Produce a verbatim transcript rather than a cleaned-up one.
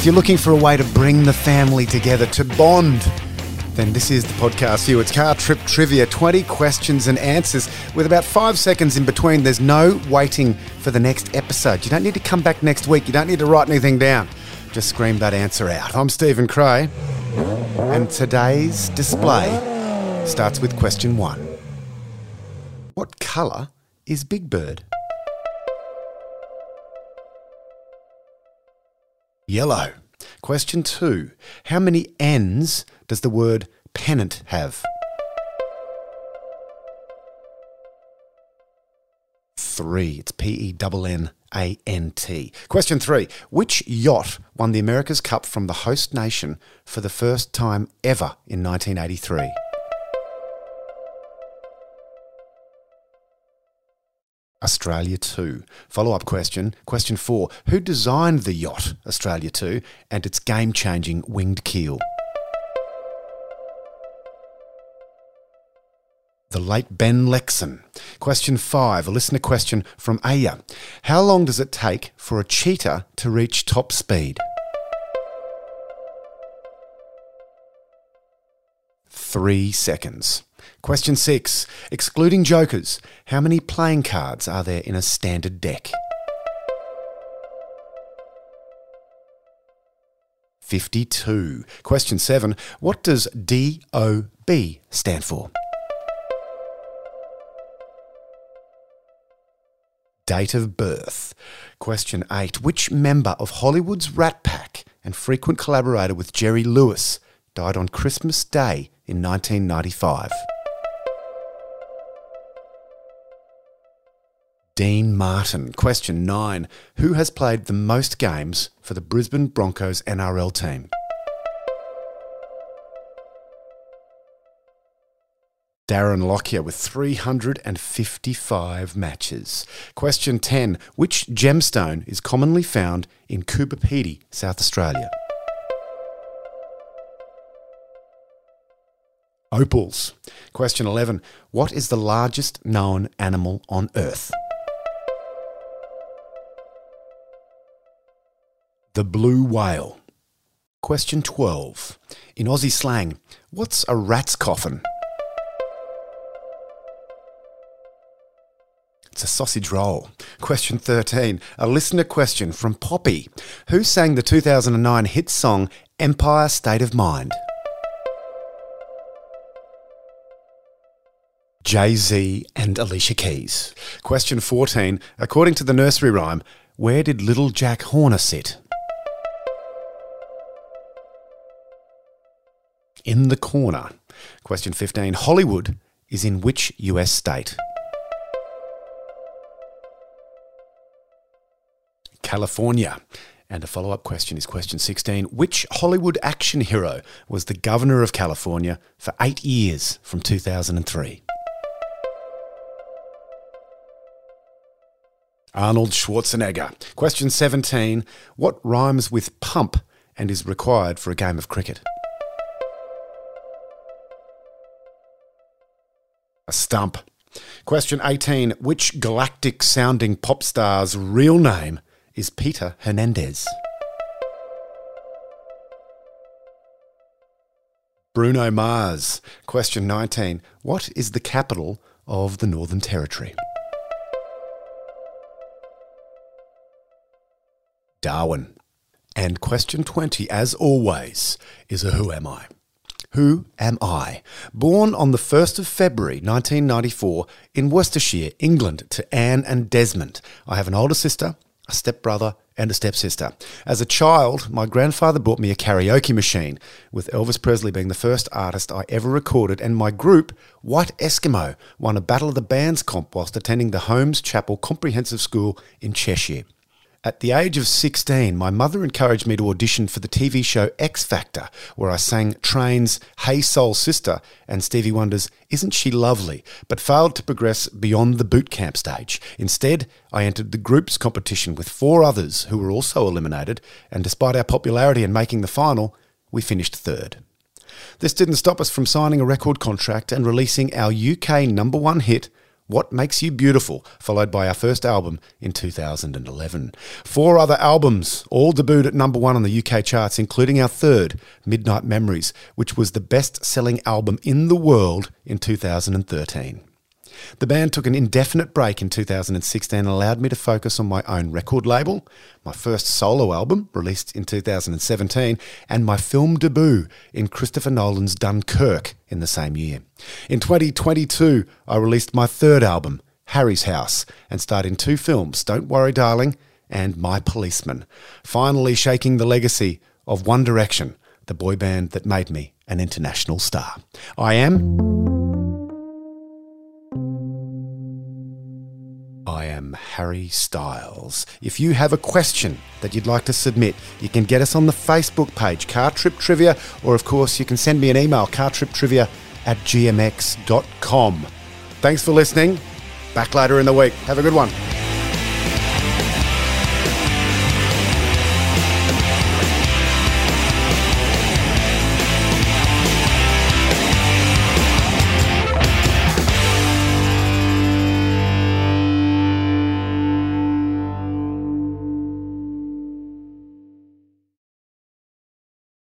If you're looking for a way to bring the family together, to bond, then this is the podcast for you. It's Car Trip Trivia, twenty questions and answers with about five seconds in between. There's no waiting for the next episode. You don't need to come back next week. You don't need to write anything down. Just scream that answer out. I'm Stephen Cray, and today's display starts with question one. What colour is Big Bird? Yellow. Question two. How many N's does the word pennant have? Three. It's P E N N A N T. Question three. Which yacht won the America's Cup from the host nation for the first time ever in nineteen eighty-three? Australia two. Follow-up question. Question four. Who designed the yacht Australia two and its game-changing winged keel? The late Ben Lexcen. Question five. A listener question from Aya. How long does it take for a cheetah to reach top speed? Three seconds. Question six. Excluding jokers, how many playing cards are there in a standard deck? fifty-two. Question seven. What does D O B stand for? Date of birth. Question eight. Which member of Hollywood's Rat Pack and frequent collaborator with Jerry Lewis died on Christmas Day in nineteen ninety-five? Dean Martin. Question nine. Who has played the most games for the Brisbane Broncos N R L team? Darren Lockyer with three hundred fifty-five matches. Question ten. Which gemstone is commonly found in Coober Pedy, South Australia? Opals. Question eleven. What is the largest known animal on Earth? The blue whale. Question twelve. In Aussie slang, what's a rat's coffin? It's a sausage roll. Question thirteen. A listener question from Poppy. Who sang the two thousand nine hit song Empire State of Mind? Jay-Z and Alicia Keys. Question fourteen. According to the nursery rhyme, where did Little Jack Horner sit? In the corner. Question fifteen. Hollywood is in which U S state? California. And a follow-up question is question sixteen. Which Hollywood action hero was the governor of California for eight years from two thousand three? Arnold Schwarzenegger. Question seventeen. What rhymes with pump and is required for a game of cricket? A stump. Question eighteen. Which galactic-sounding pop star's real name is Peter Hernandez? Bruno Mars. Question nineteen. What is the capital of the Northern Territory? Darwin. And question twenty, as always, is a who am I? Who am I? Born on the first of February nineteen ninety-four in Worcestershire, England, to Anne and Desmond. I have an older sister, a stepbrother and a stepsister. As a child, my grandfather bought me a karaoke machine, with Elvis Presley being the first artist I ever recorded, and my group, White Eskimo, won a Battle of the Bands comp whilst attending the Holmes Chapel Comprehensive School in Cheshire. At the age of sixteen, my mother encouraged me to audition for the T V show X Factor, where I sang Train's Hey Soul Sister and Stevie Wonder's Isn't She Lovely, but failed to progress beyond the boot camp stage. Instead, I entered the groups competition with four others who were also eliminated, and despite our popularity in making the final, we finished third. This didn't stop us from signing a record contract and releasing our U K number one hit, What Makes You Beautiful, followed by our first album in two thousand eleven. Four other albums all debuted at number one on the U K charts, including our third, Midnight Memories, which was the best-selling album in the world in two thousand thirteen. The band took an indefinite break in two thousand sixteen and allowed me to focus on my own record label, my first solo album, released in two thousand seventeen, and my film debut in Christopher Nolan's Dunkirk in the same year. In twenty twenty-two, I released my third album, Harry's House, and starred in two films, Don't Worry Darling and My Policeman, finally shaking the legacy of One Direction, the boy band that made me an international star. I am... I am Harry Styles. If you have a question that you'd like to submit, you can get us on the Facebook page, Car Trip Trivia, or of course you can send me an email, cartriptrivia at g m x dot com. Thanks for listening. Back later in the week. Have a good one.